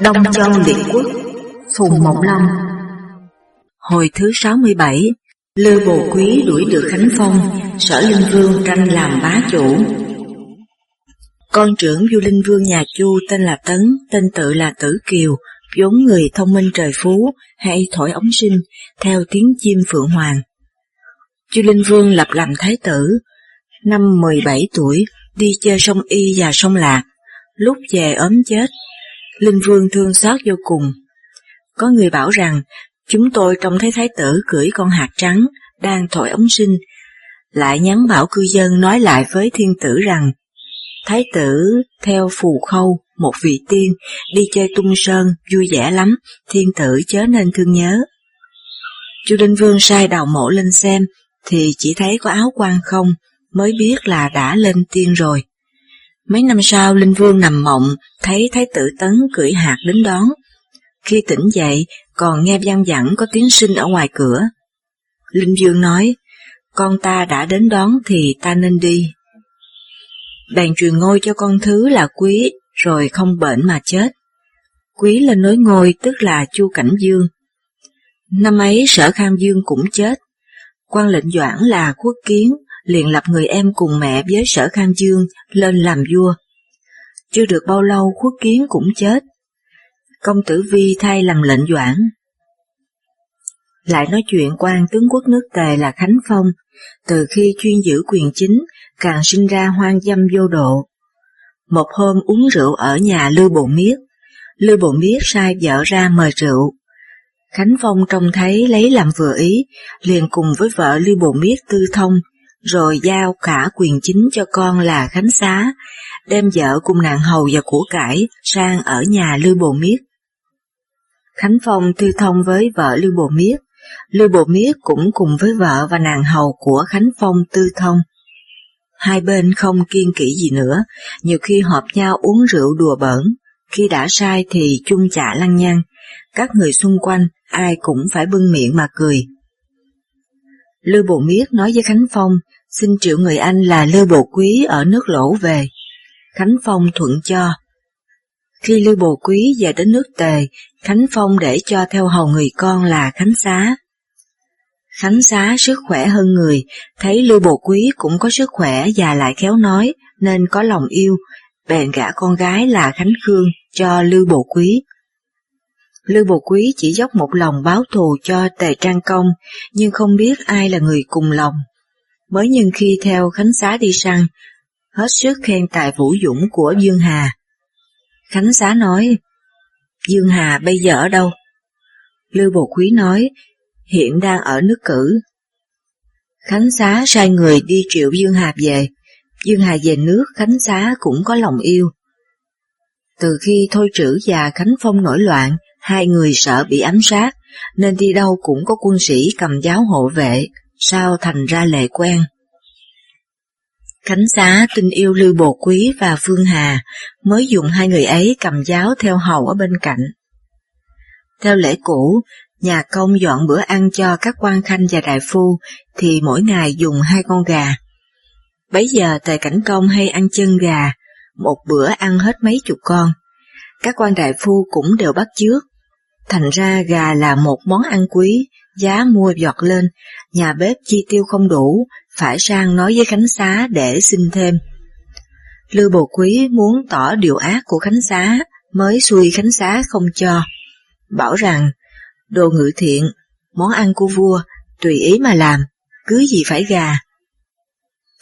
Đông Châu Liệt Quốc, Phùng Mộng Long. Hồi thứ 67, Lư Bồ Quý đuổi được Khánh Phong, Sở Linh Vương tranh làm bá chủ. Con trưởng Du Linh Vương nhà Chu tên là Tấn, tên tự là Tử Kiều, vốn người thông minh trời phú, hay thổi ống sinh, theo tiếng chim phượng hoàng. Chu Linh Vương lập làm thái tử, năm 17 tuổi, đi chơi sông Y và sông Lạc, lúc về ốm chết. Linh Vương thương xót vô cùng. Có người bảo rằng, chúng tôi trông thấy thái tử cưỡi con hạc trắng, đang thổi ống sinh, lại nhắn bảo cư dân nói lại với thiên tử rằng, thái tử theo Phù Khâu, một vị tiên, đi chơi tung sơn, vui vẻ lắm, thiên tử chớ nên thương nhớ. Chu Linh Vương sai đào mộ lên xem, thì chỉ thấy có áo quan không, mới biết là đã lên tiên rồi. Mấy năm sau, Linh Vương nằm mộng, thấy thái tử Tấn cưỡi hạc đến đón. Khi tỉnh dậy, còn nghe vang vẳng có tiếng sinh ở ngoài cửa. Linh Vương nói, con ta đã đến đón thì ta nên đi. Bèn truyền ngôi cho con thứ là Quý, rồi không bệnh mà chết. Quý lên nối ngôi tức là Chu Cảnh Vương. Năm ấy Sở Khang Vương cũng chết. Quan lệnh Doãn là Quốc Kiến liền lập người em cùng mẹ với Sở Khang Vương lên làm vua. Chưa được bao lâu Quốc Kiến cũng chết. Công Tử Vi thay làm lệnh Doãn. Lại nói chuyện quan tướng quốc nước Tề là Khánh Phong, từ khi chuyên giữ quyền chính, càng sinh ra hoang dâm vô độ. Một hôm uống rượu ở nhà Lư Bồ Miết, Lư Bồ Miết sai vợ ra mời rượu. Khánh Phong trông thấy lấy làm vừa ý, liền cùng với vợ Lư Bồ Miết tư thông, rồi giao cả quyền chính cho con là Khánh Xá, đem vợ cùng nàng hầu và của cải sang ở nhà Lư Bồ Miết. Khánh Phong tư thông với vợ Lư Bồ Miết, Lư Bồ Miết cũng cùng với vợ và nàng hầu của Khánh Phong tư thông. Hai bên không kiêng kỵ gì nữa, nhiều khi họp nhau uống rượu đùa bỡn, khi đã say thì chung chạ lăng nhăng, các người xung quanh ai cũng phải bưng miệng mà cười. Lư Bồ Miết nói với Khánh Phong, xin triệu người anh là Lư Bồ Quý ở nước Lỗ về. Khánh Phong thuận cho. Khi Lư Bồ Quý về đến nước Tề, Khánh Phong để cho theo hầu người con là Khánh Xá. Khánh Xá sức khỏe hơn người, thấy Lư Bồ Quý cũng có sức khỏe và lại khéo nói, nên có lòng yêu, bèn gả con gái là Khánh Khương cho Lư Bồ Quý. Lư Bồ Quý chỉ dốc một lòng báo thù cho Tề Trang Công, nhưng không biết ai là người cùng lòng. Mới nhưng khi theo Khánh Xá đi săn, hết sức khen tài vũ dũng của Dương Hà. Khánh Xá nói, Dương Hà bây giờ ở đâu? Lư Bồ Quý nói, hiện đang ở nước Cử. Khánh Xá sai người đi triệu Dương Hà về. Dương Hà về nước, Khánh Xá cũng có lòng yêu. Từ khi Thôi Trữ và Khánh Phong nổi loạn, hai người sợ bị ám sát, nên đi đâu cũng có quân sĩ cầm giáo hộ vệ, sao thành ra lệ quen. Khánh Xá tin yêu Lư Bồ Quý và Phương Hà, mới dùng hai người ấy cầm giáo theo hầu ở bên cạnh. Theo lễ cũ, nhà công dọn bữa ăn cho các quan khanh và đại phu, thì mỗi ngày dùng 2 con gà. Bấy giờ Tề Cảnh Công hay ăn chân gà, một bữa ăn hết mấy chục con. Các quan đại phu cũng đều bắt chước. Thành ra gà là một món ăn quý, giá mua vọt lên, nhà bếp chi tiêu không đủ, phải sang nói với Khánh Xá để xin thêm. Lư Bồ Quý muốn tỏ điều ác của Khánh Xá, mới xui Khánh Xá không cho. Bảo rằng, đồ ngự thiện, món ăn của vua, tùy ý mà làm, cứ gì phải gà.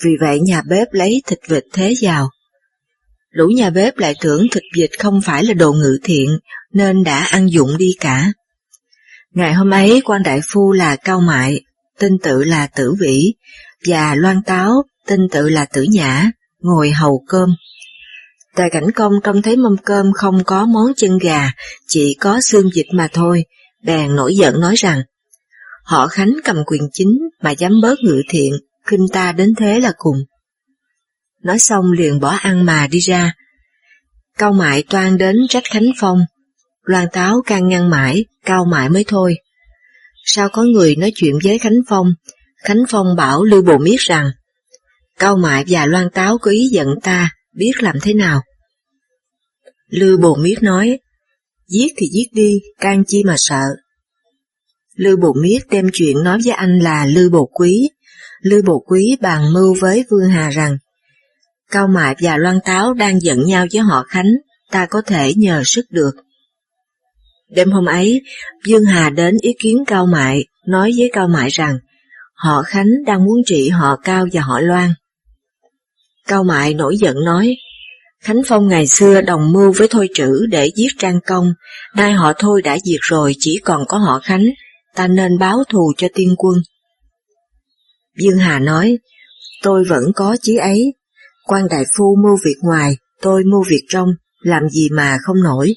Vì vậy nhà bếp lấy thịt vịt thế vào. Lũ nhà bếp lại tưởng thịt vịt không phải là đồ ngự thiện, nên đã ăn dụng đi cả. Ngày hôm ấy, quan đại phu là Cao Mại, tên tự là Tử Vĩ, và Loan Táo, tên tự là Tử Nhã, ngồi hầu cơm. Tề Cảnh Công trông thấy mâm cơm không có món chân gà, chỉ có xương vịt mà thôi, bèn nổi giận nói rằng, họ Khánh cầm quyền chính mà dám bớt ngự thiện, khinh ta đến thế là cùng. Nói xong liền bỏ ăn mà đi ra. Cao Mại toan đến trách Khánh Phong, Loan Táo can ngăn mãi, Cao Mại mới thôi. Sau có người nói chuyện với Khánh Phong, Khánh Phong bảo Lư Bồ Miết rằng, Cao Mại và Loan Táo có ý giận ta, biết làm thế nào. Lư Bồ Miết nói, Giết thì giết đi, can chi mà sợ. Lư Bồ Miết đem chuyện nói với anh là Lư Bồ Quý. Lư Bồ Quý bàn mưu với Vương Hà rằng, Cao Mại và Loan Táo đang giận nhau với họ Khánh, ta có thể nhờ sức được. Đêm hôm ấy, Dương Hà đến ý kiến Cao Mại, nói với Cao Mại rằng, họ Khánh đang muốn trị họ Cao và họ Loan. Cao Mại nổi giận nói, Khánh Phong ngày xưa đồng mưu với Thôi Trữ để giết Trang Công, nay họ Thôi đã diệt rồi chỉ còn có họ Khánh, ta nên báo thù cho tiên quân. Dương Hà nói, tôi vẫn có chí ấy, quan đại phu mưu việc ngoài, tôi mưu việc trong, làm gì mà không nổi.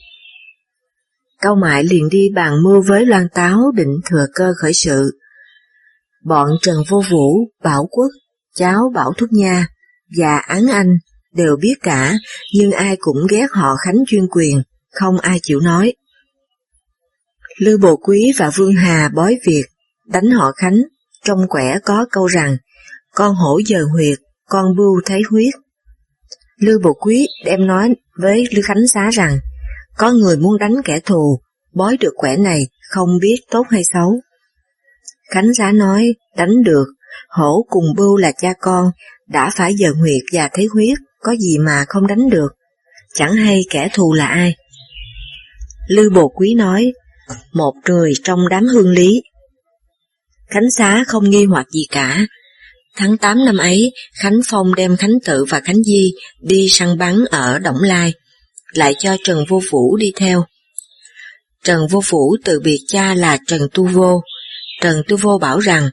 Cao Mại liền đi bàn mưu với Loan Táo định thừa cơ khởi sự. Bọn Trần Vô Vũ, Bảo Quốc, cháu Bảo Thúc Nha và Án Anh đều biết cả, nhưng ai cũng ghét họ Khánh chuyên quyền, không ai chịu nói. Lư Bồ Quý và Vương Hà bói việc, đánh họ Khánh, trong quẻ có câu rằng, con hổ giờ huyệt, con bưu thấy huyết. Lư Bồ Quý đem nói với Lư Khánh Xá rằng, có người muốn đánh kẻ thù, bói được quẻ này, không biết tốt hay xấu. Khánh Xá nói, đánh được, hổ cùng bưu là cha con, đã phải giờ huyệt và thấy huyết, có gì mà không đánh được, chẳng hay kẻ thù là ai. Lư Bồ Quý nói, một người trong đám hương lý. Khánh Xá không nghi hoặc gì cả. Tháng 8 năm ấy, Khánh Phong đem Khánh Tự và Khánh Di đi săn bắn ở Đổng Lai, lại cho Trần Vô Phủ đi theo. Trần Vô Phủ từ biệt cha là Trần Tu Vô. Trần Tu Vô bảo rằng,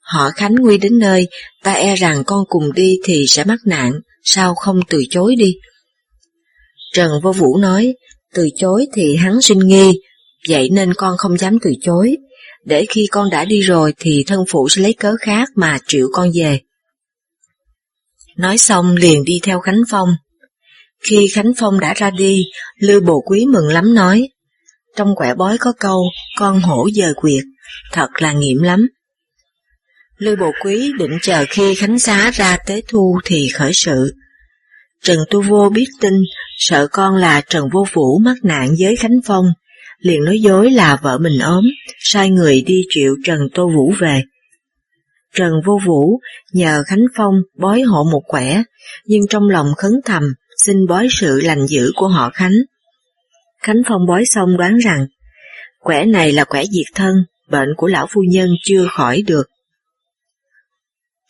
họ Khánh nguy đến nơi, ta e rằng con cùng đi thì sẽ mắc nạn, sao không từ chối đi. Trần Vô Vũ nói, từ chối thì hắn sinh nghi, vậy nên con không dám từ chối, để khi con đã đi rồi thì thân phụ sẽ lấy cớ khác mà triệu con về. Nói xong liền đi theo Khánh Phong. Khi Khánh Phong đã ra đi, Lư Bồ Quý mừng lắm nói, trong quẻ bói có câu, con hổ giờ quyệt, thật là nghiệm lắm. Lư Bồ Quý định chờ khi Khánh Xá ra tế thu thì khởi sự. Trần Tu Vô biết tin, sợ con là Trần Vô Vũ mắc nạn với Khánh Phong, liền nói dối là vợ mình ốm, sai người đi triệu Trần Tô Vũ về. Trần Vô Vũ nhờ Khánh Phong bói hộ một quẻ, nhưng trong lòng khấn thầm, xin bói sự lành dữ của họ Khánh. Khánh Phong bói xong đoán rằng, quẻ này là quẻ diệt thân, bệnh của lão phu nhân chưa khỏi được.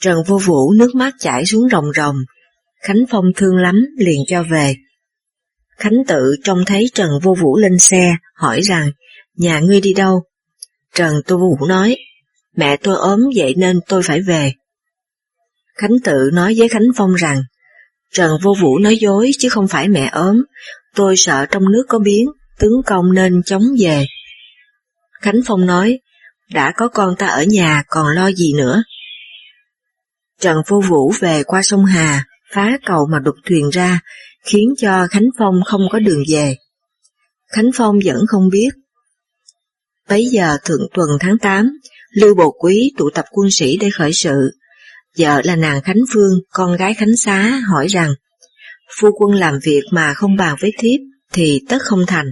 Trần Vô Vũ nước mắt chảy xuống ròng ròng, Khánh Phong thương lắm liền cho về. Khánh Tự trông thấy Trần Vô Vũ lên xe, hỏi rằng, nhà ngươi đi đâu? Trần Tô Vũ nói, mẹ tôi ốm vậy nên tôi phải về. Khánh Tự nói với Khánh Phong rằng, Trần Vô Vũ nói dối chứ không phải mẹ ốm, tôi sợ trong nước có biến, tướng công nên chống về. Khánh Phong nói, đã có con ta ở nhà còn lo gì nữa. Trần Vô Vũ về qua sông Hà, phá cầu mà đục thuyền ra, khiến cho Khánh Phong không có đường về. Khánh Phong vẫn không biết. Bấy giờ thượng tuần tháng 8, Lư Bồ Quý tụ tập quân sĩ để khởi sự. Vợ là nàng Khánh Phương, con gái Khánh Xá hỏi rằng, phu quân làm việc mà không bàn với thiếp thì tất không thành.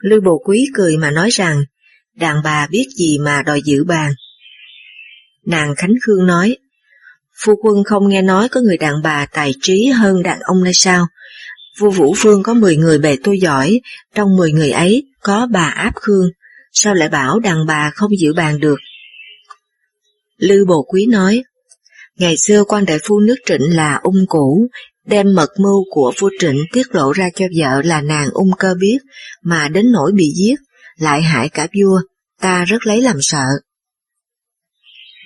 Lư Bồ Quý cười mà nói rằng, đàn bà biết gì mà đòi giữ bàn. Nàng Khánh Khương nói, phu quân không nghe nói có người đàn bà tài trí hơn đàn ông hay sao? Vua Vũ Vương có 10 người bề tôi giỏi, trong 10 người ấy có bà Áp Khương, sao lại bảo đàn bà không giữ bàn được? Lư Bồ Quý nói, ngày xưa quan đại phu nước Trịnh là Ung Cửu đem mật mưu của vua Trịnh tiết lộ ra cho vợ là nàng Ung Cơ biết, mà đến nỗi bị giết, lại hại cả vua, ta rất lấy làm sợ.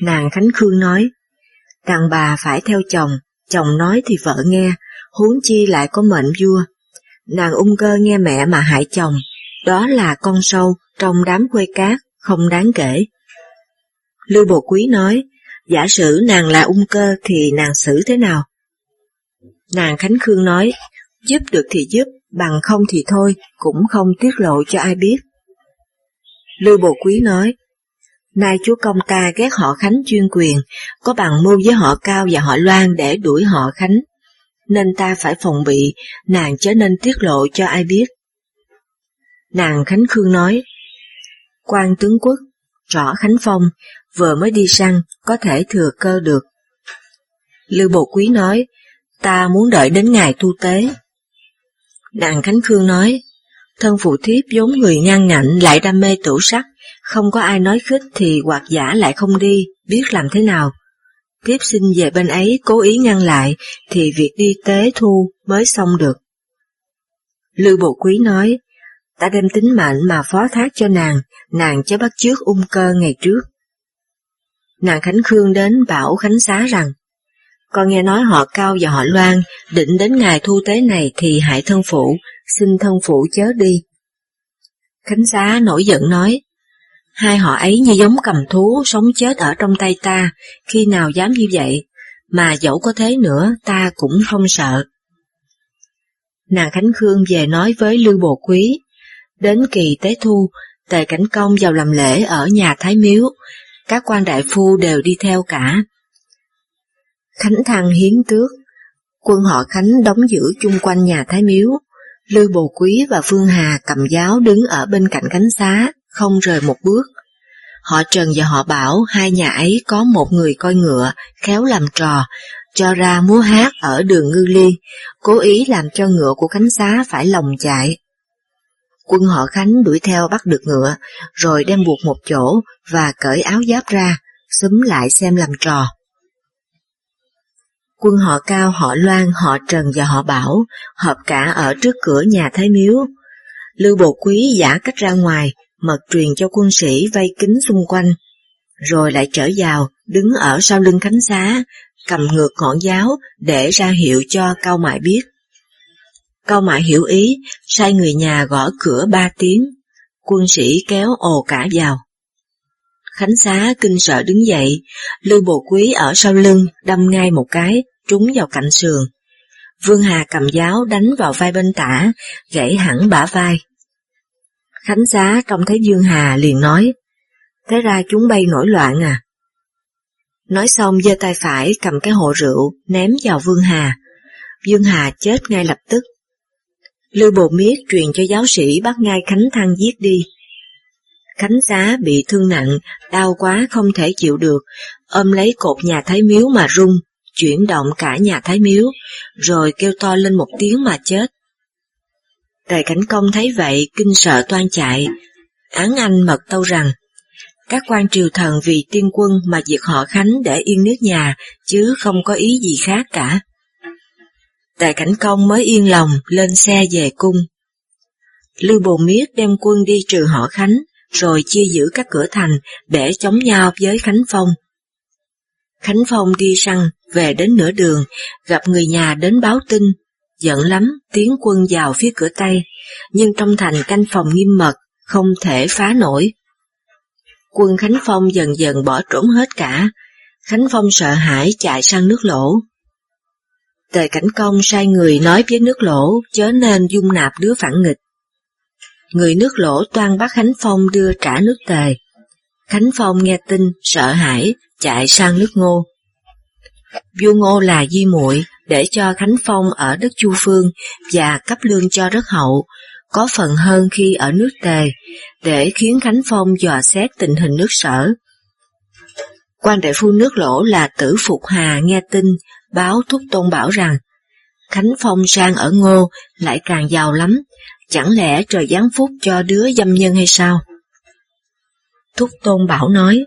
Nàng Khánh Khương nói, đàn bà phải theo chồng, chồng nói thì vợ nghe, huống chi lại có mệnh vua. Nàng Ung Cơ nghe mẹ mà hại chồng, đó là con sâu trong đám quê cát, không đáng kể. Lư Bồ Quý nói, giả sử nàng là Ung Cơ thì nàng xử thế nào? Nàng Khánh Khương nói, giúp được thì giúp, bằng không thì thôi, cũng không tiết lộ cho ai biết. Lư Bồ Quý nói, nay chúa công ta ghét họ Khánh chuyên quyền, có bàn mưu với họ Cao và họ Loan để đuổi họ Khánh, nên ta phải phòng bị, nàng chớ nên tiết lộ cho ai biết. Nàng Khánh Khương nói, quan tướng quốc, rõ Khánh Phong, vừa mới đi săn, có thể thừa cơ được. Lư Bồ Quý nói, ta muốn đợi đến ngày tu tế. Nàng Khánh Khương nói, thân phụ thiếp vốn người ngang ngạnh lại đam mê tửu sắc, không có ai nói khích thì hoặc giả lại không đi, biết làm thế nào. Thiếp xin về bên ấy cố ý ngăn lại thì việc đi tế thu mới xong được. Lư Bồ Quý nói, ta đem tính mệnh mà phó thác cho nàng chớ bắt chước Ung Cơ ngày trước. Nàng Khánh Khương đến bảo Khánh Xá rằng, con nghe nói họ Cao và họ Loan định đến ngày thu tế này thì hại thân phụ, xin thân phụ chớ đi. Khánh Xá nổi giận nói, hai họ ấy như giống cầm thú sống chết ở trong tay ta, khi nào dám như vậy, mà dẫu có thế nữa ta cũng không sợ. Nàng Khánh Khương về nói với Lư Bồ Quý, đến kỳ tế thu, Tề Cảnh Công vào làm lễ ở nhà Thái Miếu, các quan đại phu đều đi theo cả. Khánh Thăng hiến tước, quân họ Khánh đóng giữ chung quanh nhà Thái Miếu, Lư Bồ Quý và Phương Hà cầm giáo đứng ở bên cạnh Khánh Xá, không rời một bước. Họ Trần và họ Bảo, hai nhà ấy có một người coi ngựa, khéo làm trò, cho ra múa hát ở đường Ngư Liên, cố ý làm cho ngựa của Khánh Xá phải lòng chạy. Quân họ Khánh đuổi theo bắt được ngựa, rồi đem buộc một chỗ và cởi áo giáp ra, xúm lại xem làm trò. Quân họ Cao, họ Loan, họ Trần và họ Bảo, họp cả ở trước cửa nhà Thái Miếu. Lư Bồ Quý giả cách ra ngoài, mật truyền cho quân sĩ vây kín xung quanh, rồi lại trở vào, đứng ở sau lưng Khánh Xá, cầm ngược ngọn giáo để ra hiệu cho Cao Mại biết. Cao Mại hiểu ý, sai người nhà gõ cửa 3 tiếng, quân sĩ kéo ồ cả vào. Khánh Xá kinh sợ đứng dậy, Lư Bồ Quý ở sau lưng đâm ngay một cái, trúng vào cạnh sườn. Vương Hà cầm giáo đánh vào vai bên tả, gãy hẳn bả vai. Khánh Xá trông thấy Dương Hà liền nói, thế ra chúng bay nổi loạn à. Nói xong giơ tay phải cầm cái hồ rượu ném vào Vương Hà. Dương Hà chết ngay lập tức. Lư Bồ Miết truyền cho giáo sĩ bắt ngay Khánh Thăng giết đi. Khánh Xá bị thương nặng, đau quá không thể chịu được, ôm lấy cột nhà Thái Miếu mà rung, chuyển động cả nhà Thái Miếu, rồi kêu to lên một tiếng mà chết. Tề Cảnh Công thấy vậy, kinh sợ toan chạy. Án Anh mật tâu rằng, các quan triều thần vì tiên quân mà diệt họ Khánh để yên nước nhà, chứ không có ý gì khác cả. Tề Cảnh Công mới yên lòng lên xe về cung. Lư Bồ Miết đem quân đi trừ họ Khánh, rồi chia giữ các cửa thành để chống nhau với Khánh Phong. Khánh Phong đi săn, về đến nửa đường, gặp người nhà đến báo tin, giận lắm, tiến quân vào phía cửa Tây, nhưng trong thành canh phòng nghiêm mật, không thể phá nổi. Quân Khánh Phong dần dần bỏ trốn hết cả, Khánh Phong sợ hãi chạy sang nước Lỗ. Tề Cảnh Công sai người nói với nước Lỗ chớ nên dung nạp đứa phản nghịch. Người nước Lỗ toan bắt Khánh Phong đưa trả nước Tề. Khánh Phong nghe tin, sợ hãi, chạy sang nước Ngô. Vua Ngô là Di Muội để cho Khánh Phong ở đất Chu Phương và cấp lương cho rất hậu, có phần hơn khi ở nước Tề, để khiến Khánh Phong dò xét tình hình nước Sở. Quan đại phu nước Lỗ là Tử Phục Hà nghe tin, báo Thúc Tôn Bảo rằng, Khánh Phong sang ở Ngô lại càng giàu lắm, chẳng lẽ trời giáng phúc cho đứa dâm nhân hay sao? Thúc Tôn Bảo nói,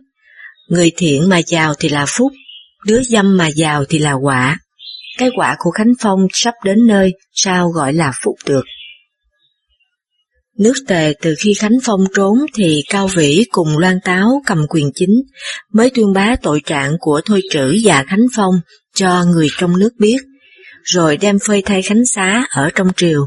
người thiện mà giàu thì là phúc, đứa dâm mà giàu thì là họa. Cái họa của Khánh Phong sắp đến nơi, sao gọi là phúc được? Nước Tề từ khi Khánh Phong trốn thì Cao Vĩ cùng Loan Táo cầm quyền chính, mới tuyên bá tội trạng của Thôi Trữ và Khánh Phong cho người trong nước biết, rồi đem phơi thay Khánh Xá ở trong triều,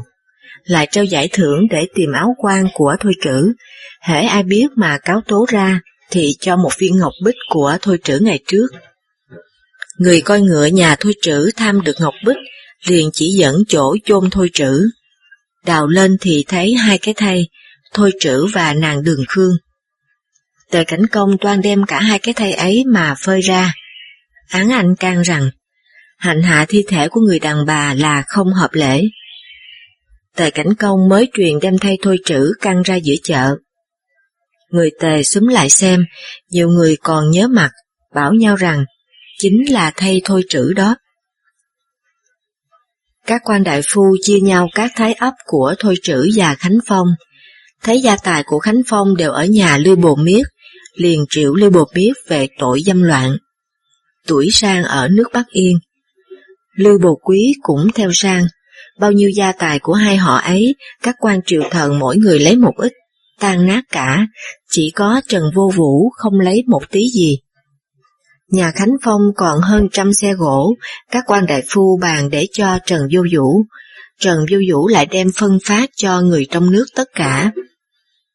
lại trao giải thưởng để tìm áo quan của Thôi Trữ, hễ ai biết mà cáo tố ra thì cho một viên ngọc bích của Thôi Trữ ngày trước. Người coi ngựa nhà Thôi Trữ tham được ngọc bích, liền chỉ dẫn chỗ chôn Thôi Trữ. Đào lên thì thấy hai cái thây, Thôi Trữ và nàng Đường Khương. Tề Cảnh Công toan đem cả hai cái thây ấy mà phơi ra. Án Anh can rằng, hành hạ thi thể của người đàn bà là không hợp lễ. Tề Cảnh Công mới truyền đem thay thôi trữ căng ra giữa chợ. Người Tề xúm lại xem, nhiều người còn nhớ mặt, bảo nhau rằng chính là thay thôi trữ đó. Các quan đại phu chia nhau các thái ấp của thôi trữ và Khánh Phong. Thấy gia tài của Khánh Phong đều ở nhà Lư Bồ Miết, liền triệu Lư Bồ Miết về tội dâm loạn. Tuổi sang ở nước Bắc Yên. Lư Bồ Quý cũng theo sang, bao nhiêu gia tài của hai họ ấy, các quan triều thần mỗi người lấy một ít, tan nát cả, chỉ có Trần Vô Vũ không lấy một tí gì. Nhà Khánh Phong còn hơn 100 xe gỗ, các quan đại phu bàn để cho Trần Vô Vũ. Trần Vô Vũ lại đem phân phát cho người trong nước tất cả.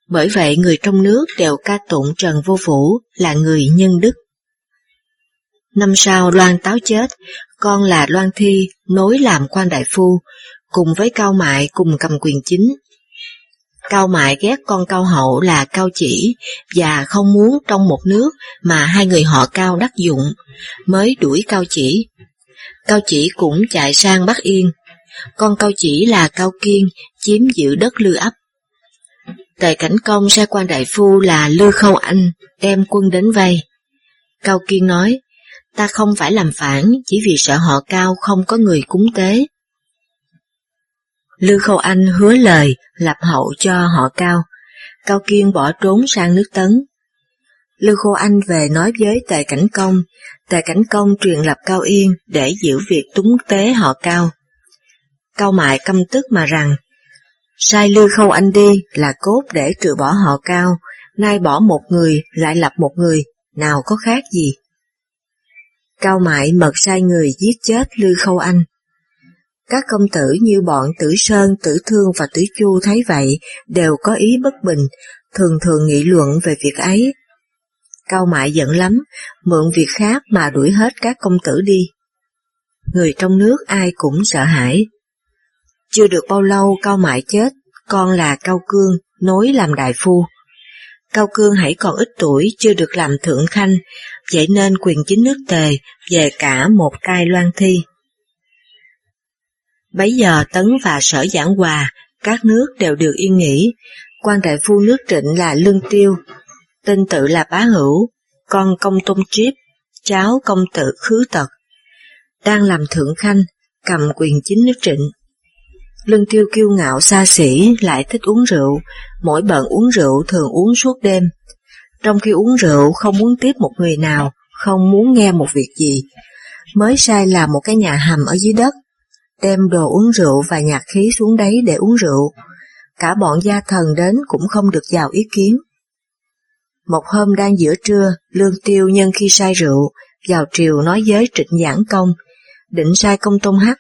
Bởi vậy người trong nước đều ca tụng Trần Vô Vũ là người nhân đức. Năm sau Loan Táo chết, con là Loan Thi nối làm quan đại phu, cùng với Cao Mại cùng cầm quyền chính. Cao Mại ghét con Cao Hậu là Cao Chỉ và không muốn trong một nước mà hai người họ Cao đắc dụng, mới đuổi Cao Chỉ. Cao Chỉ cũng chạy sang Bắc Yên. Con Cao Chỉ là Cao Kiên chiếm giữ đất Lư Ấp. Tề Cảnh Công sai quan đại phu là Lư Khâu Anh đem quân đến vây. Cao Kiên nói, ta không phải làm phản chỉ vì sợ họ Cao không có người cúng tế. Lư Khâu Anh hứa lời lập hậu cho họ Cao. Cao Kiên bỏ trốn sang nước Tấn. Lư Khâu Anh về nói với Tề Cảnh Công. Tề Cảnh Công truyền lập Cao Yên để giữ việc túng tế họ Cao. Cao Mại căm tức mà rằng, sai Lư Khâu Anh đi là cốt để trừ bỏ họ Cao, nay bỏ một người lại lập một người, nào có khác gì. Cao Mại mật sai người giết chết Lư Khâu Anh. Các công tử như bọn Tử Sơn, Tử Thương và Tử Chu thấy vậy đều có ý bất bình, thường thường nghị luận về việc ấy. Cao Mại giận lắm, mượn việc khác mà đuổi hết các công tử đi. Người trong nước ai cũng sợ hãi. Chưa được bao lâu Cao Mại chết, con là Cao Cương nối làm đại phu. Cao Cương hãy còn ít tuổi chưa được làm thượng khanh, vậy nên quyền chính nước Tề về cả một cai Loan Thi. Bấy giờ Tấn và Sở Giảng Hòa, các nước đều được yên nghỉ. Quan đại phu nước Trịnh là Lương Tiêu, tên tự là Bá Hữu, con Công Tôn Triếp, cháu công tử Khứ Tật, đang làm thượng khanh, cầm quyền chính nước Trịnh. Lương Tiêu kiêu ngạo xa xỉ, lại thích uống rượu, mỗi bận uống rượu thường uống suốt đêm. Trong khi uống rượu không muốn tiếp một người nào, không muốn nghe một việc gì, mới sai làm một cái nhà hầm ở dưới đất, đem đồ uống rượu và nhạc khí xuống đấy để uống rượu. Cả bọn gia thần đến cũng không được vào ý kiến. Một hôm đang giữa trưa, Lương Tiêu nhân khi say rượu, vào triều nói với Trịnh Giản Công, định sai Công Tôn Hắc,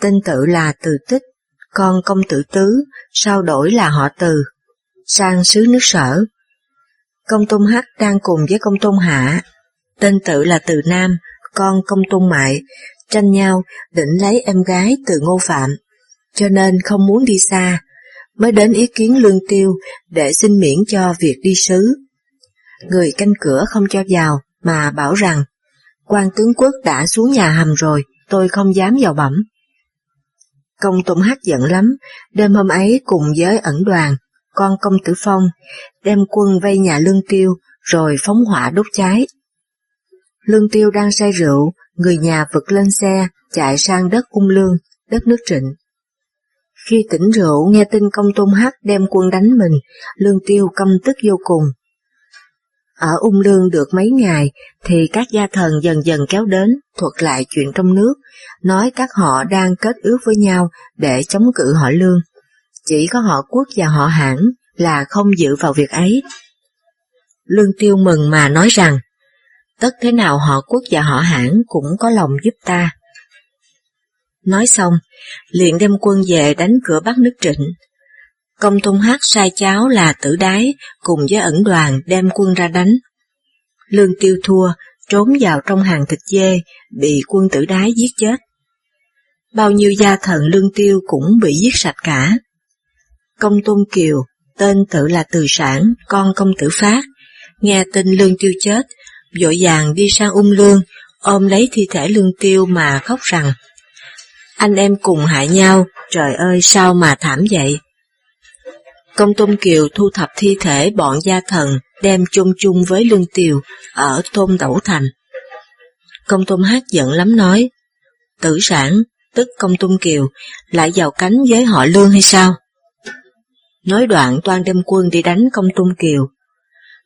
tên tự là Từ Tích, con công tử Tứ, sau đổi là họ Từ, sang xứ nước Sở. Công Tôn Hắc đang cùng với Công Tôn Hạ, tên tự là Từ Nam, con Công Tôn Mại, tranh nhau định lấy em gái từ Ngô Phạm, cho nên không muốn đi xa, mới đến ý kiến Lương Tiêu để xin miễn cho việc đi sứ. Người canh cửa không cho vào mà bảo rằng, quan tướng quốc đã xuống nhà hầm rồi, tôi không dám vào bẩm. Công Tôn Hắc giận lắm, đêm hôm ấy cùng với Ẩn Đoàn, con công tử Phong, đem quân vây nhà Lương Tiêu rồi phóng hỏa đốt cháy. Lương Tiêu đang say rượu, người nhà vực lên xe, chạy sang đất Ung Lương, đất nước Trịnh. Khi tỉnh rượu nghe tin Công Tôn Hắc đem quân đánh mình, Lương Tiêu căm tức vô cùng. Ở Ung Lương được mấy ngày, thì các gia thần dần dần kéo đến, thuật lại chuyện trong nước, nói các họ đang kết ước với nhau để chống cự họ Lương. Chỉ có họ Quốc và họ Hãn là không dự vào việc ấy. Lương Tiêu mừng mà nói rằng, tất thế nào họ Quốc và họ Hãn cũng có lòng giúp ta. Nói xong, liền đem quân về đánh cửa Bắc nước Trịnh. Công Tôn Hắc sai cháu là Tử Đái cùng với Ẩn Đoàn đem quân ra đánh. Lương Tiêu thua, trốn vào trong hàng thịt dê, bị quân Tử Đái giết chết. Bao nhiêu gia thần Lương Tiêu cũng bị giết sạch cả. Công Tôn Kiều, tên tự là Tử Sản, con công tử Phát, nghe tin Lương Tiêu chết, vội vàng đi sang Ung Lương, ôm lấy thi thể Lương Tiêu mà khóc rằng, anh em cùng hại nhau, trời ơi sao mà thảm vậy. Công Tôn Kiều thu thập thi thể bọn gia thần, đem chôn chung với Lương Tiêu ở thôn Đẩu Thành. Công Tôn Hắc giận lắm nói, Tử Sản, tức Công Tôn Kiều, lại vào cánh với họ Lương hay sao? Nói đoạn toan đem quân đi đánh Công Tôn Kiều.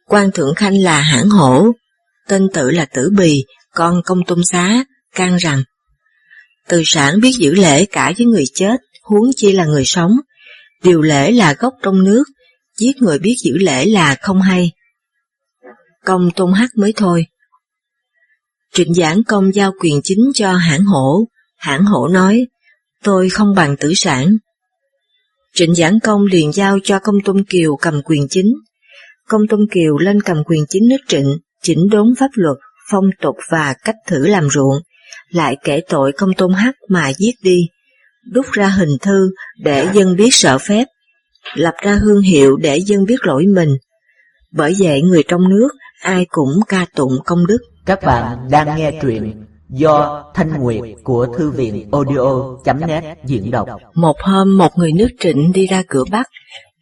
Quan Thượng Khanh là Hãn Hổ, tên Tự là Tử Bì, con Công Tôn Xá, can rằng, Từ Sản biết giữ lễ cả với người chết, huống chi là người sống. Điều lễ là gốc trong nước, giết người biết giữ lễ là không hay. Công Tôn Hắc mới thôi. Trịnh Giản Công giao quyền chính cho Hãn Hổ. Hãn Hổ nói, tôi không bằng Tử Sản. Trịnh Giản Công liền giao cho Công Tôn Kiều cầm quyền chính. Công Tôn Kiều lên cầm quyền chính nước Trịnh, chỉnh đốn pháp luật, phong tục và cách thử làm ruộng, lại kể tội Công Tôn Hắc mà giết đi, đúc ra hình thư để dân biết sợ phép, lập ra hương hiệu để dân biết lỗi mình. Bởi vậy người trong nước ai cũng ca tụng công đức. Các bạn đang nghe truyện do Thanh Nguyệt của Thư viện audio.net diễn đọc. Một hôm một người nước Trịnh đi ra cửa Bắc,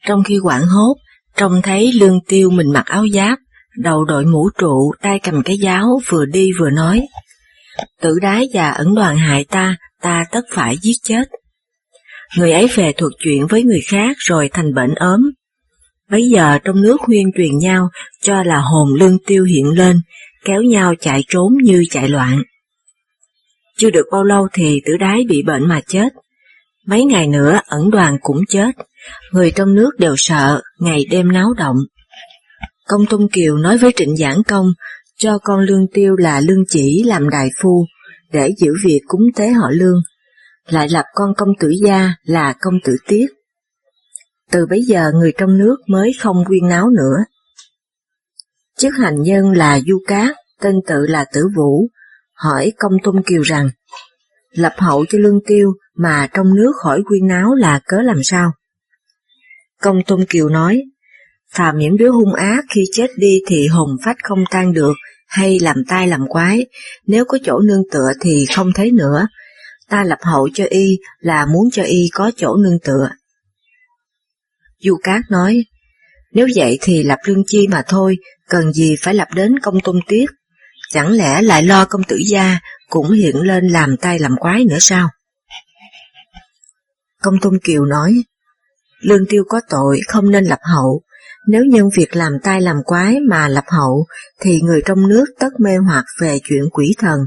trong khi hoảng hốt, trông thấy Lương Tiêu mình mặc áo giáp, đầu đội mũ trụ, tay cầm cái giáo, vừa đi vừa nói, Tử Đái và Ẩn Đoàn hại ta, ta tất phải giết chết. Người ấy về thuật chuyện với người khác rồi thành bệnh ốm. Bấy giờ trong nước huyên truyền nhau cho là hồn Lương Tiêu hiện lên, kéo nhau chạy trốn như chạy loạn. Chưa được bao lâu thì Tử Đái bị bệnh mà chết. Mấy ngày nữa Ẩn Đoàn cũng chết. Người trong nước đều sợ, ngày đêm náo động. Công Tôn Kiều nói với Trịnh Giản Công cho con Lương Tiêu là Lương Chỉ làm đại phu để giữ việc cúng tế họ Lương, lại lập con công tử gia là Công Tử Tiết. Từ bấy giờ người trong nước mới không quyên náo nữa. Chức hành nhân là Du Cát, tên Tự là Tử Vũ, hỏi Công Tôn Kiều rằng, lập hậu cho Lương Tiêu mà trong nước khỏi quyên náo là cớ làm sao? Công Tôn Kiều nói, phàm những đứa hung ác khi chết đi thì hồn phách không tan được, hay làm tai làm quái, nếu có chỗ nương tựa thì không thấy nữa. Ta lập hậu cho y là muốn cho y có chỗ nương tựa. Du Cát nói, nếu vậy thì lập Lương Chi mà thôi, cần gì phải lập đến Công Tôn Tiết, chẳng lẽ lại lo công tử gia cũng hiện lên làm tai làm quái nữa sao? Công Tôn Kiều nói, Lương Tiêu có tội không nên lập hậu, nếu nhân việc làm tai làm quái mà lập hậu thì người trong nước tất mê hoặc về chuyện quỷ thần,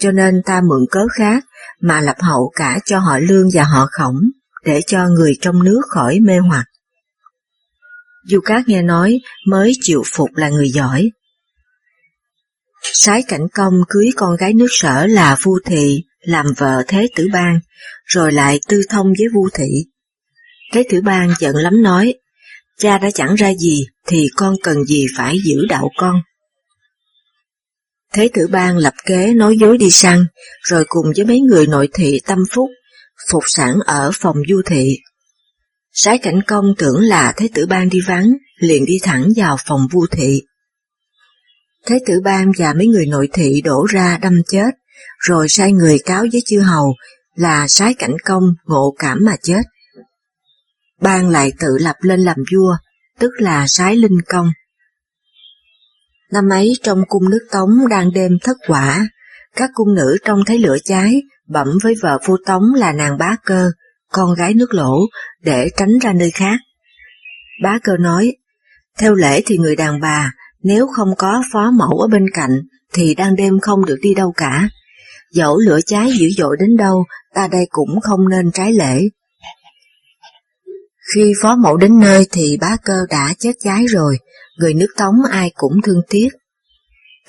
cho nên ta mượn cớ khác mà lập hậu cả cho họ Lương và họ Khổng, để cho người trong nước khỏi mê hoặc. Du Cát nghe nói mới chịu phục là người giỏi. Sái Cảnh Công cưới con gái nước Sở là Vu Thị làm vợ Thế Tử Bang, rồi lại tư thông với Vu Thị. Thế Tử Bang giận lắm nói, cha đã chẳng ra gì thì con cần gì phải giữ đạo con. Thế Tử Bang lập kế nói dối đi săn, rồi cùng với mấy người nội thị tâm phúc, phục sẵn ở phòng Du Thị. Sái Cảnh Công tưởng là Thế Tử Bang đi vắng, liền đi thẳng vào phòng Vu Thị. Thế Tử Bang và mấy người nội thị đổ ra đâm chết, rồi sai người cáo với chư hầu là Sái Cảnh Công ngộ cảm mà chết. Bang lại tự lập lên làm vua, tức là Sái Linh Công. Năm ấy trong cung nước Tống đang đêm thất quả, các cung nữ trông thấy lửa cháy, bẩm với vợ vua Tống là nàng Bá Cơ, con gái nước Lỗ, để tránh ra nơi khác. Bá Cơ nói, theo lễ thì người đàn bà, nếu không có phó mẫu ở bên cạnh, thì đang đêm không được đi đâu cả. Dẫu lửa cháy dữ dội đến đâu, ta đây cũng không nên trái lễ. Khi phó mẫu đến nơi thì Bá Cơ đã chết cháy rồi, người nước Tống ai cũng thương tiếc.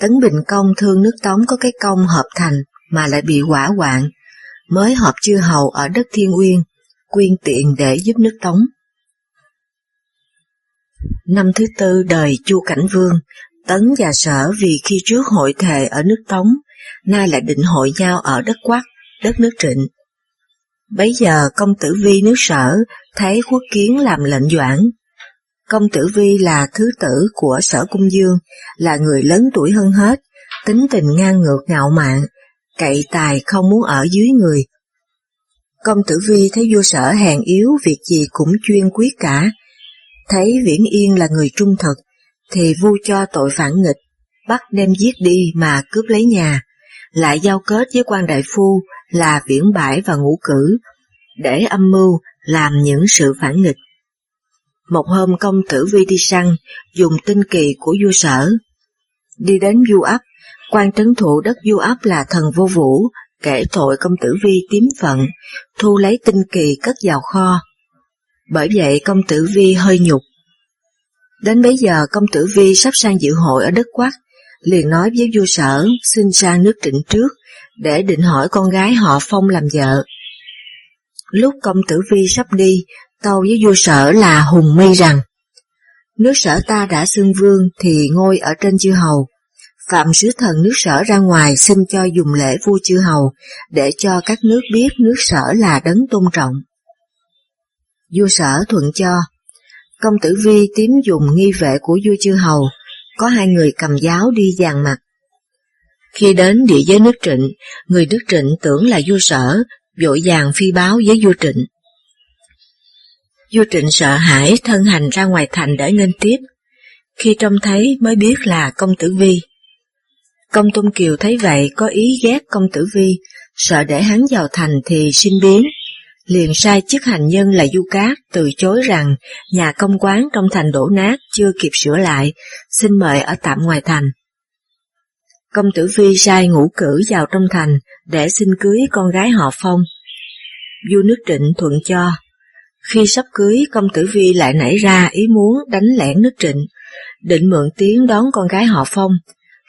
Tấn Bình Công thương nước Tống có cái công hợp thành mà lại bị hỏa hoạn, mới họp chư hầu ở đất Thiên Uyên, quyên tiền để giúp nước Tống. Năm thứ tư đời Chu Cảnh Vương, Tấn và Sở vì khi trước hội thề ở nước Tống, nay lại định hội nhau ở đất Quắc, đất nước Trịnh. Bấy giờ Công Tử Vi nước Sở thấy Quốc Kiến làm lệnh doãn. Công Tử Vi là thứ tử của Sở Cung Dương, là người lớn tuổi hơn hết, tính tình ngang ngược ngạo mạn, cậy tài không muốn ở dưới người. Công Tử Vi thấy vua Sở hèn yếu, việc gì cũng chuyên quyết cả. Thấy Viễn Yên là người trung thực, thì vu cho tội phản nghịch, bắt đem giết đi mà cướp lấy nhà, lại giao kết với quan đại phu là Viễn Bãi và Ngũ Cử, để âm mưu làm những sự phản nghịch. Một hôm Công Tử Vi đi săn, dùng tinh kỳ của vua Sở. Đi đến Vu Ấp, quan trấn thủ đất Vu Ấp là Thần Vô Vũ, kể tội Công Tử Vi tiếm phận, thu lấy tinh kỳ cất vào kho. Bởi vậy Công Tử Vi hơi nhục. Đến bấy giờ Công Tử Vi sắp sang dự hội ở đất Quắc, liền nói với vua Sở xin sang nước Trịnh trước, để định hỏi con gái họ Phong làm vợ. Lúc Công Tử Vi sắp đi, tâu với vua Sở là Hùng Mi rằng, nước Sở ta đã xưng vương thì ngôi ở trên chư hầu, phạm sứ thần nước Sở ra ngoài xin cho dùng lễ vua chư hầu, để cho các nước biết nước Sở là đấng tôn trọng. Vua Sở thuận cho. Công Tử Vi tím dùng nghi vệ của vua chư hầu, có hai người cầm giáo đi dàn mặt. Khi đến địa giới nước Trịnh, người nước Trịnh tưởng là vua Sở, vội vàng phi báo với vua Trịnh. Vua Trịnh sợ hãi thân hành ra ngoài thành để nghênh tiếp, khi trông thấy mới biết là Công Tử Vi. Công Tôn Kiều thấy vậy có ý ghét Công Tử Vi, sợ để hắn vào thành thì sinh biến, liền sai chức hành nhân là Du Cát từ chối rằng nhà công quán trong thành đổ nát chưa kịp sửa lại, xin mời ở tạm ngoài thành. Công Tử Vi sai Ngũ Cử vào trong thành để xin cưới con gái họ Phong. Vua nước Trịnh thuận cho. Khi sắp cưới, Công Tử Vi lại nảy ra ý muốn đánh lẻn nước Trịnh, định mượn tiếng đón con gái họ Phong,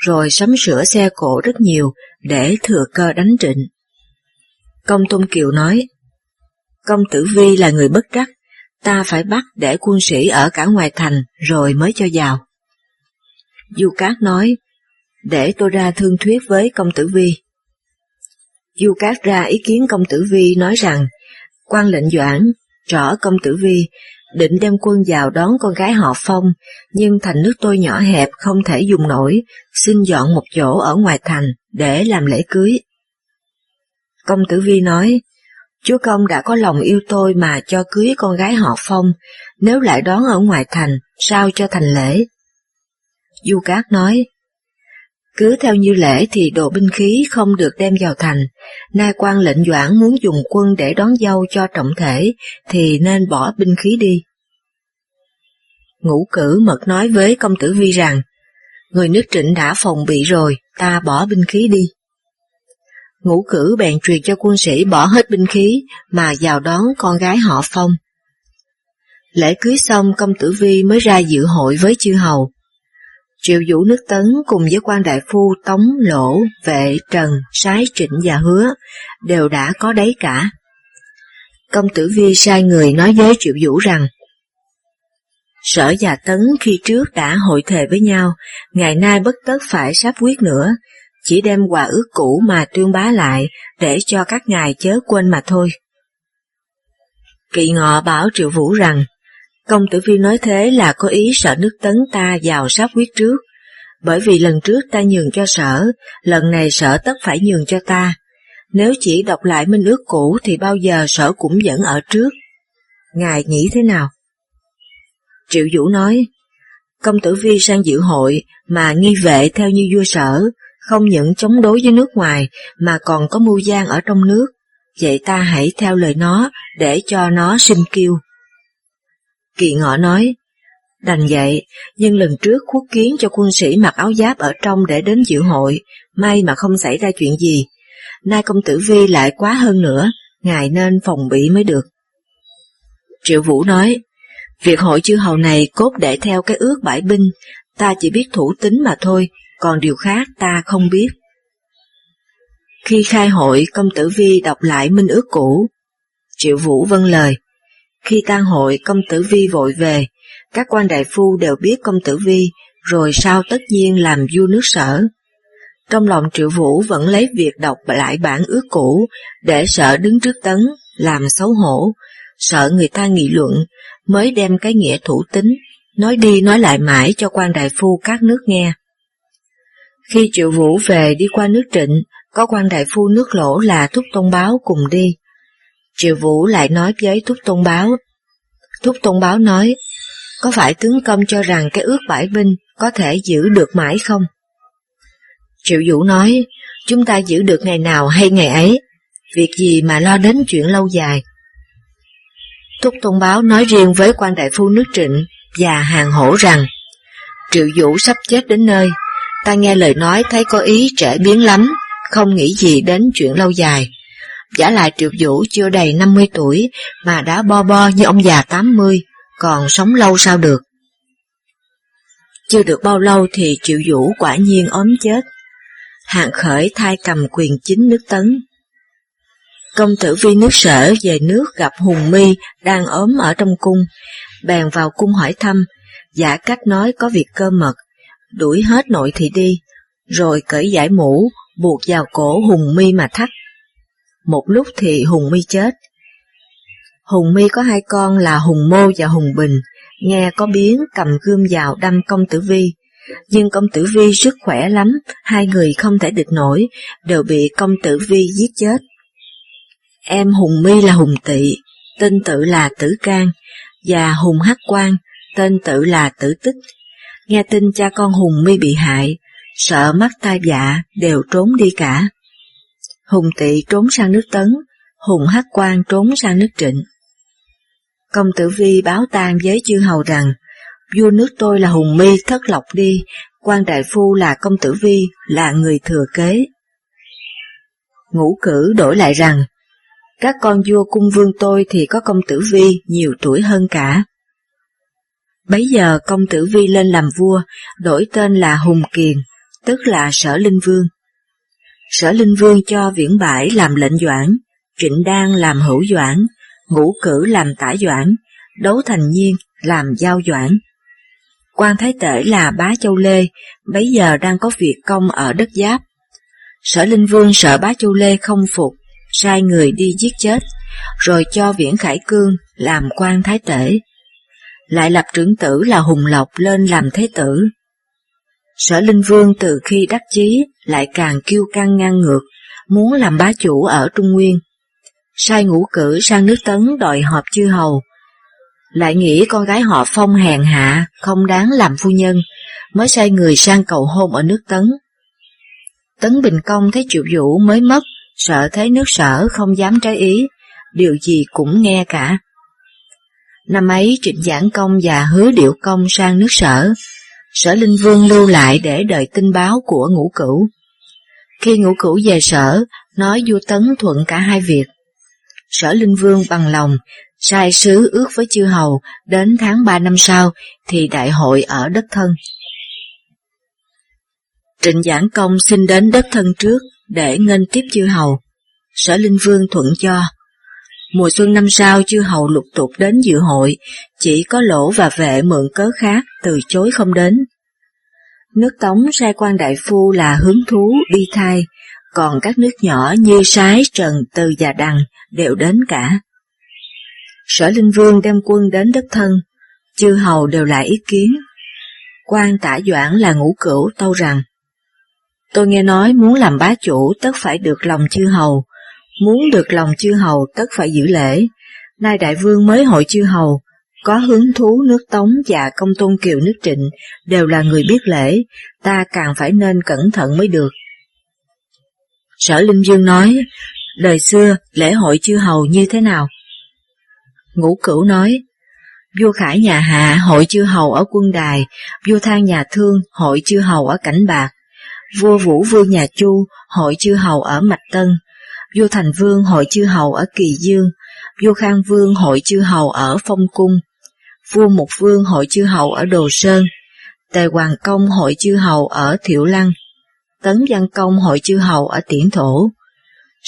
rồi sắm sửa xe cộ rất nhiều để thừa cơ đánh Trịnh. Công Tôn Kiều nói, Công Tử Vi là người bất trắc, ta phải bắt để quân sĩ ở cả ngoài thành rồi mới cho vào. Du Cát nói, để tôi ra thương thuyết với Công Tử Vi. Du Cát ra ý kiến Công Tử Vi nói rằng, quan lệnh Doãn trỏ Công Tử Vi định đem quân vào đón con gái họ Phong, nhưng thành nước tôi nhỏ hẹp không thể dùng nổi, xin dọn một chỗ ở ngoài thành để làm lễ cưới. Công Tử Vi nói, chúa công đã có lòng yêu tôi mà cho cưới con gái họ Phong, nếu lại đón ở ngoài thành, sao cho thành lễ? Du Cát nói, cứ theo như lễ thì đồ binh khí không được đem vào thành, nay quan lệnh Doãn muốn dùng quân để đón dâu cho trọng thể, thì nên bỏ binh khí đi. Ngũ Cử mật nói với Công Tử Vi rằng, người nước Trịnh đã phòng bị rồi, ta bỏ binh khí đi. Ngũ Cử bèn truyền cho quân sĩ bỏ hết binh khí mà vào đón con gái họ Phong. Lễ cưới xong, Công Tử Vi mới ra dự hội với chư hầu. Triệu Vũ nước Tấn cùng với quan đại phu Tống, Lỗ, Vệ, Trần, Sái, Trịnh và Hứa đều đã có đấy cả. Công Tử Vi sai người nói với Triệu Vũ rằng, Sở và Tấn khi trước đã hội thề với nhau, ngày nay bất tất phải sáp quyết nữa, chỉ đem hòa ước cũ mà tuyên bá lại để cho các ngài chớ quên mà thôi. Kỵ Ngọ bảo Triệu Vũ rằng, Công Tử Vi nói thế là có ý sợ nước Tấn ta vào sáp quyết trước, bởi vì lần trước ta nhường cho Sở, lần này Sở tất phải nhường cho ta, nếu chỉ đọc lại minh ước cũ thì bao giờ Sở cũng vẫn ở trước. Ngài nghĩ thế nào? Triệu Vũ nói, Công Tử Vi sang dự hội mà nghi vệ theo như vua Sở, không những chống đối với nước ngoài mà còn có mưu gian ở trong nước, vậy ta hãy theo lời nó để cho nó sinh kiêu. Kỵ Ngọ nói, đành vậy, nhưng lần trước Quốc Kiến cho quân sĩ mặc áo giáp ở trong để đến dự hội, may mà không xảy ra chuyện gì, nay Công Tử Vi lại quá hơn nữa, ngài nên phòng bị mới được. Triệu Vũ nói, việc hội chư hầu này cốt để theo cái ước bãi binh, ta chỉ biết thủ tín mà thôi, còn điều khác ta không biết. Khi khai hội, Công Tử Vi đọc lại minh ước cũ. Triệu Vũ vâng lời. Khi tan hội, Công Tử Vi vội về, các quan đại phu đều biết Công Tử Vi, rồi sau tất nhiên làm vua nước Sở. Trong lòng Triệu Vũ vẫn lấy việc đọc lại bản ước cũ, để sợ đứng trước Tấn, làm xấu hổ, sợ người ta nghị luận, mới đem cái nghĩa thủ tín, nói đi nói lại mãi cho quan đại phu các nước nghe. Khi Triệu Vũ về đi qua nước Trịnh, có quan đại phu nước Lỗ là Thúc Tôn Báo cùng đi. Triệu Vũ lại nói với Thúc Tôn Báo. Thúc Tôn Báo nói, có phải tướng công cho rằng cái ước bãi binh có thể giữ được mãi không? Triệu Vũ nói, chúng ta giữ được ngày nào hay ngày ấy, việc gì mà lo đến chuyện lâu dài. Thúc Tôn Báo nói riêng với quan đại phu nước Trịnh và Hãn Hổ rằng, Triệu Vũ sắp chết đến nơi, ta nghe lời nói thấy có ý trễ biến lắm, không nghĩ gì đến chuyện lâu dài. Giả lại Triệu Vũ chưa đầy 50 tuổi mà đã bo bo như ông già 80, còn sống lâu sao được. Chưa được bao lâu thì Triệu Vũ quả nhiên ốm chết. Hạng Khởi thai cầm quyền chính nước Tấn. Công tử Vi nước Sở về nước gặp Hùng Mi đang ốm ở trong cung, bèn vào cung hỏi thăm, giả cách nói có việc cơ mật, đuổi hết nội thị đi, rồi cởi giải mũ, buộc vào cổ Hùng Mi mà thắt. Một lúc thì Hùng Mi chết. Hùng Mi có hai con là Hùng Mô và Hùng Bình, nghe có biến cầm gươm vào đâm công tử Vi. Nhưng công tử Vi sức khỏe lắm, hai người không thể địch nổi, đều bị công tử Vi giết chết. Em Hùng Mi là Hùng Tị, tên tự là Tử Can, và Hùng Hắc Quang, tên tự là Tử Tích. Nghe tin cha con Hùng Mi bị hại, sợ mắt tai dạ đều trốn đi cả. Hùng Tị trốn sang nước Tấn, Hùng Hắc Quang trốn sang nước Trịnh. Công tử Vi báo tang với chư hầu rằng, vua nước tôi là Hùng Mi thất lộc đi, quan đại phu là công tử Vi là người thừa kế. Ngũ Cử đổi lại rằng, các con vua cung vương tôi thì có công tử Vi nhiều tuổi hơn cả. Bấy giờ công tử Vi lên làm vua, đổi tên là Hùng Kiền, tức là Sở Linh Vương. Sở Linh Vương cho Viễn Bãi làm lệnh doãn, Trịnh Đan làm hữu doãn, Ngũ Cử làm tả doãn, Đấu Thành Nhiên làm giao doãn. Quan Thái Tể là Bá Châu Lê, bấy giờ đang có việc công ở đất Giáp. Sở Linh Vương sợ Bá Châu Lê không phục, sai người đi giết chết, rồi cho Viễn Khải Cương làm quan Thái Tể. Lại lập trưởng tử là Hùng Lộc lên làm Thế Tử. Sở Linh Vương từ khi đắc chí lại càng kiêu căng ngang ngược, muốn làm bá chủ ở Trung Nguyên. Sai Ngũ Cử sang nước Tấn đòi họp chư hầu, lại nghĩ con gái họ Phong hèn hạ, không đáng làm phu nhân, mới sai người sang cầu hôn ở nước Tấn. Tấn Bình Công thấy Triệu Vũ mới mất, sợ thấy nước Sở không dám trái ý, điều gì cũng nghe cả. Năm ấy Trịnh Giản Công và Hứa Điệu Công sang nước Sở, Sở Linh Vương lưu lại để đợi tin báo của Ngũ Cửu. Khi Ngũ Cửu về Sở, nói vua Tấn thuận cả hai việc. Sở Linh Vương bằng lòng, sai sứ ước với chư hầu, đến tháng 3 năm sau thì đại hội ở đất Thân. Trịnh Giản Công xin đến đất Thân trước để nghênh tiếp chư hầu, Sở Linh Vương thuận cho. Mùa xuân năm sau chư hầu lục tục đến dự hội, chỉ có Lỗ và Vệ mượn cớ khác từ chối không đến. Nước Tống sai quan đại phu là Hướng Thú đi thay, còn các nước nhỏ như Sái, Trần, Từ và Đằng đều đến cả. Sở Linh Vương đem quân đến đất Thân, chư hầu đều lại ý kiến. Quan tả doãn là Ngũ Cửu tâu rằng, tôi nghe nói muốn làm bá chủ tất phải được lòng chư hầu, muốn được lòng chư hầu tất phải giữ lễ. Nay đại vương mới hội chư hầu, có Hướng Thú nước Tống và Công Tôn Kiều nước Trịnh đều là người biết lễ, ta càng phải nên cẩn thận mới được. Sở Linh Vương nói, đời xưa lễ hội chư hầu như thế nào? Ngũ Cửu nói, vua Khải nhà Hạ hội chư hầu ở Quân Đài, vua Thang nhà Thương hội chư hầu ở Cảnh Bạc, vua Vũ Vương nhà Chu hội chư hầu ở Mạch Tân, vua Thành Vương hội chư hầu ở Kỳ Dương, vua Khang Vương hội chư hầu ở Phong Cung, vua Mục Vương hội chư hầu ở Đồ Sơn, Tề Hoàng Công hội chư hầu ở Thiệu Lăng, Tấn Văn Công hội chư hầu ở Tiễn Thổ.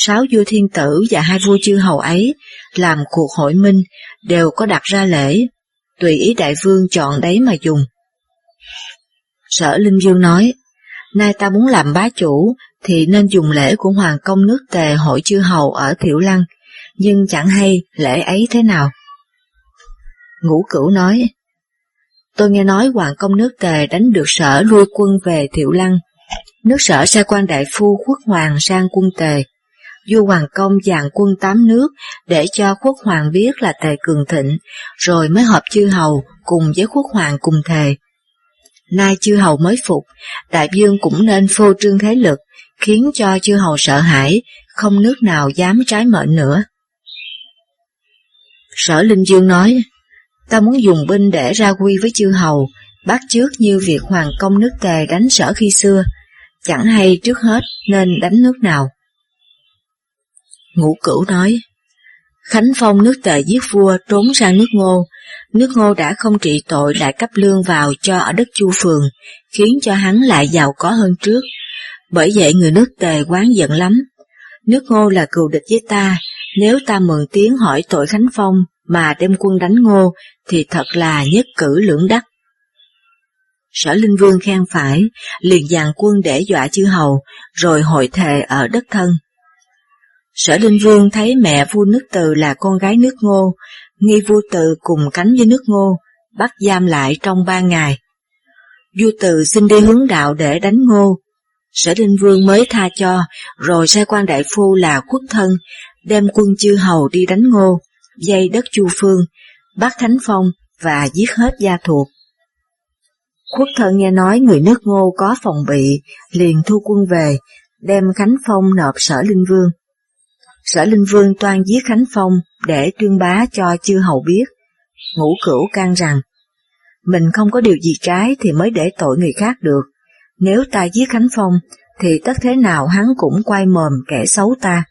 6 vua thiên tử và 2 vua chư hầu ấy làm cuộc hội minh, đều có đặt ra lễ, tùy ý đại vương chọn đấy mà dùng. Sở Linh Vương nói, nay ta muốn làm bá chủ thì nên dùng lễ của Hoàng Công nước Tề hội chư hầu ở Thiệu Lăng, nhưng chẳng hay lễ ấy thế nào. Ngũ Cửu nói, tôi nghe nói Hoàng Công nước Tề đánh được Sở lui quân về Thiệu Lăng, nước Sở sai quan đại phu Quốc Hoàng sang quân Tề, Du Hoàng Công dàn quân 8 nước để cho Quốc Hoàng biết là Tề cường thịnh, rồi mới họp chư hầu cùng với Quốc Hoàng cùng Tề. Nay chư hầu mới phục, Đại Vương cũng nên phô trương thế lực, khiến cho chư hầu sợ hãi, không nước nào dám trái mệnh nữa. Sở Linh Dương nói, ta muốn dùng binh để ra quy với chư hầu, bắt chước như việc Hoàng Công nước Tề đánh Sở khi xưa, chẳng hay trước hết nên đánh nước nào. Ngũ Cửu nói, Khánh Phong nước Tề giết vua trốn sang nước Ngô, nước Ngô đã không trị tội lại cấp lương vào cho ở đất Chu Phường, khiến cho hắn lại giàu có hơn trước. Bởi vậy người nước Tề oán giận lắm. Nước Ngô là cừu địch với ta, nếu ta mượn tiếng hỏi tội Khánh Phong mà đem quân đánh Ngô thì thật là nhất cử lưỡng đắc. Sở Linh Vương khen phải, liền dàn quân để dọa chư hầu, rồi hội thề ở đất Thân. Sở Linh Vương thấy mẹ vua nước Từ là con gái nước Ngô, nghi vua Từ cùng cánh với nước Ngô, bắt giam lại trong 3 ngày. Vua Từ xin đi hướng đạo để đánh Ngô, Sở Linh Vương mới tha cho, rồi sai quan đại phu là Quốc Thân, đem quân chư hầu đi đánh Ngô, dây đất Chu Phương, bắt Khánh Phong và giết hết gia thuộc. Quốc Thân nghe nói người nước Ngô có phòng bị, liền thu quân về, đem Khánh Phong nộp Sở Linh Vương. Sở Linh Vương toan giết Khánh Phong để tuyên bá cho chư hầu biết. Ngũ Cửu can rằng, mình không có điều gì trái thì mới để tội người khác được. Nếu ta giết Khánh Phong thì tất thế nào hắn cũng quay mồm kẻ xấu ta.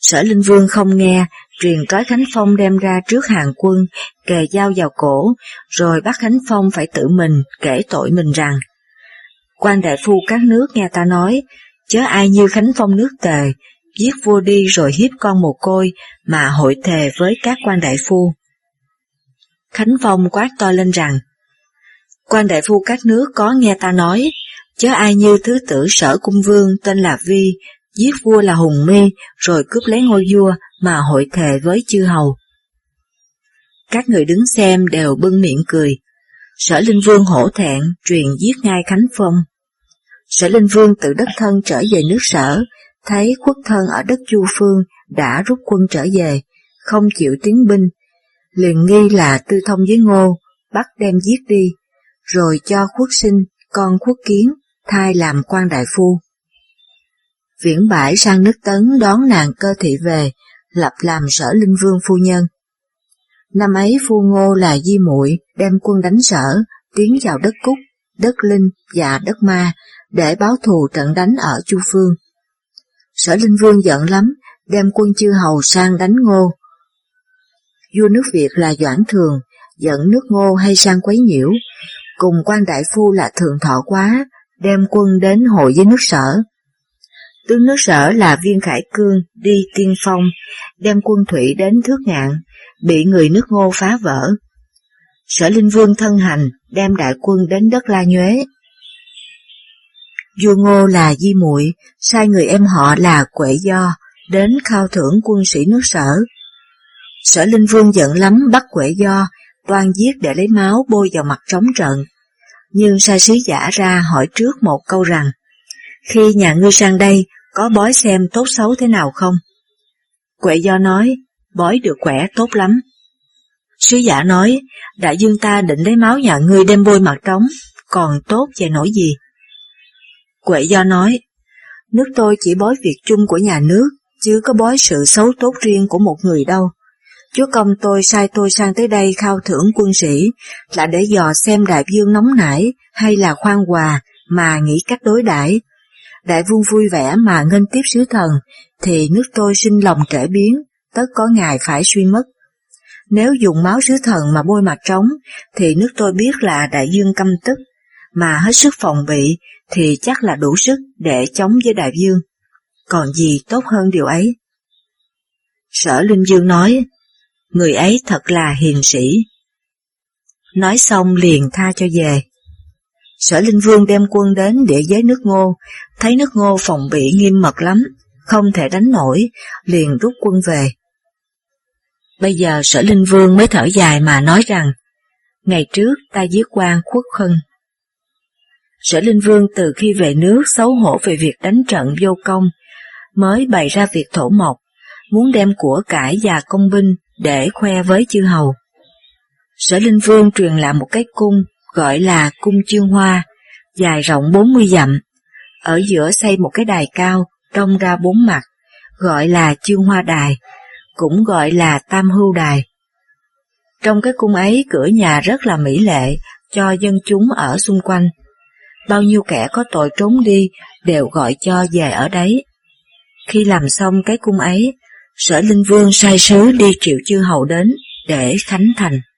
Sở Linh Vương không nghe, truyền trói Khánh Phong đem ra trước hàng quân, kề dao vào cổ, rồi bắt Khánh Phong phải tự mình kể tội mình rằng, quan đại phu các nước nghe ta nói, chớ ai như Khánh Phong nước Tề, giết vua đi rồi hiếp con mồ côi mà hội thề với các quan đại phu. Khánh Phong quát to lên rằng, quan đại phu các nước có nghe ta nói, chớ ai như thứ tử Sở Cung Vương tên là Vi, giết vua là Hùng Mê rồi cướp lấy ngôi vua mà hội thề với chư hầu. Các người đứng xem đều bưng miệng cười. Sở Linh Vương hổ thẹn, truyền giết ngay Khánh Phong. Sở Linh Vương tự đất Thân trở về nước Sở, thấy Quốc Thân ở đất Chu Phương đã rút quân trở về, không chịu tiến binh, liền nghi là tư thông với Ngô, bắt đem giết đi, rồi cho Quốc Sinh, con Quốc Kiến, thay làm quan đại phu. Viễn Bãi sang nước Tấn đón nàng Cơ Thị về, lập làm Sở Linh Vương phu nhân. Năm ấy phu Ngô là Di Muội đem quân đánh Sở, tiến vào đất Cúc, đất Linh và đất Ma để báo thù trận đánh ở Chu Phương. Sở Linh Vương giận lắm, đem quân chư hầu sang đánh Ngô. Vua nước Việt là Doãn Thường, giận nước Ngô hay sang quấy nhiễu, cùng quan đại phu là Thường Thọ Quá, đem quân đến hội với nước Sở. Tướng nước Sở là Viên Khải Cương đi tiên phong, đem quân thủy đến Thước Ngạn, bị người nước Ngô phá vỡ. Sở Linh Vương thân hành, đem đại quân đến đất La Nhuế. Vua Ngô là Di Muội sai người em họ là Quệ Do đến khao thưởng quân sĩ nước Sở. Sở Linh Vương giận lắm, bắt Quệ Do, toan giết để lấy máu bôi vào mặt trống trận. Nhưng sai sứ giả ra hỏi trước một câu rằng, khi nhà ngươi sang đây, có bói xem tốt xấu thế nào không? Quệ Do nói, bói được quẻ tốt lắm. Sứ giả nói, đại dương ta định lấy máu nhà ngươi đem bôi mặt trống, còn tốt về nỗi gì? Quệ Do nói, nước tôi chỉ bói việc chung của nhà nước, chứ có bói sự xấu tốt riêng của một người đâu. Chúa công tôi sai tôi sang tới đây khao thưởng quân sĩ, là để dò xem đại vương nóng nảy hay là khoan hòa mà nghĩ cách đối đãi. Đại vương vui vẻ mà nghênh tiếp sứ thần, thì nước tôi sinh lòng trễ biến, tất có ngày phải suy mất. Nếu dùng máu sứ thần mà bôi mặt trống, thì nước tôi biết là đại vương căm tức, mà hết sức phòng bị, thì chắc là đủ sức để chống với đại vương. Còn gì tốt hơn điều ấy? Sở Linh Vương nói, người ấy thật là hiền sĩ. Nói xong liền tha cho về. Sở Linh Vương đem quân đến địa giới nước Ngô, thấy nước Ngô phòng bị nghiêm mật lắm, không thể đánh nổi, liền rút quân về. Bây giờ Sở Linh Vương mới thở dài mà nói rằng, ngày trước ta giết quan Quốc Khân. Sở Linh Vương từ khi về nước xấu hổ về việc đánh trận vô công, mới bày ra việc thổ mộc, muốn đem của cải và công binh để khoe với chư hầu. Sở Linh Vương truyền lại một cái cung gọi là cung Chương Hoa, dài rộng 40 dặm, ở giữa xây một cái đài cao cong ra 4 mặt, gọi là Chương Hoa Đài, cũng gọi là Tam Hưu Đài. Trong cái cung ấy cửa nhà rất là mỹ lệ cho dân chúng ở xung quanh. Bao nhiêu kẻ có tội trốn đi đều gọi cho về ở đấy. Khi làm xong cái cung ấy, Sở Linh Vương sai sứ đi triệu chư hầu đến để khánh thành.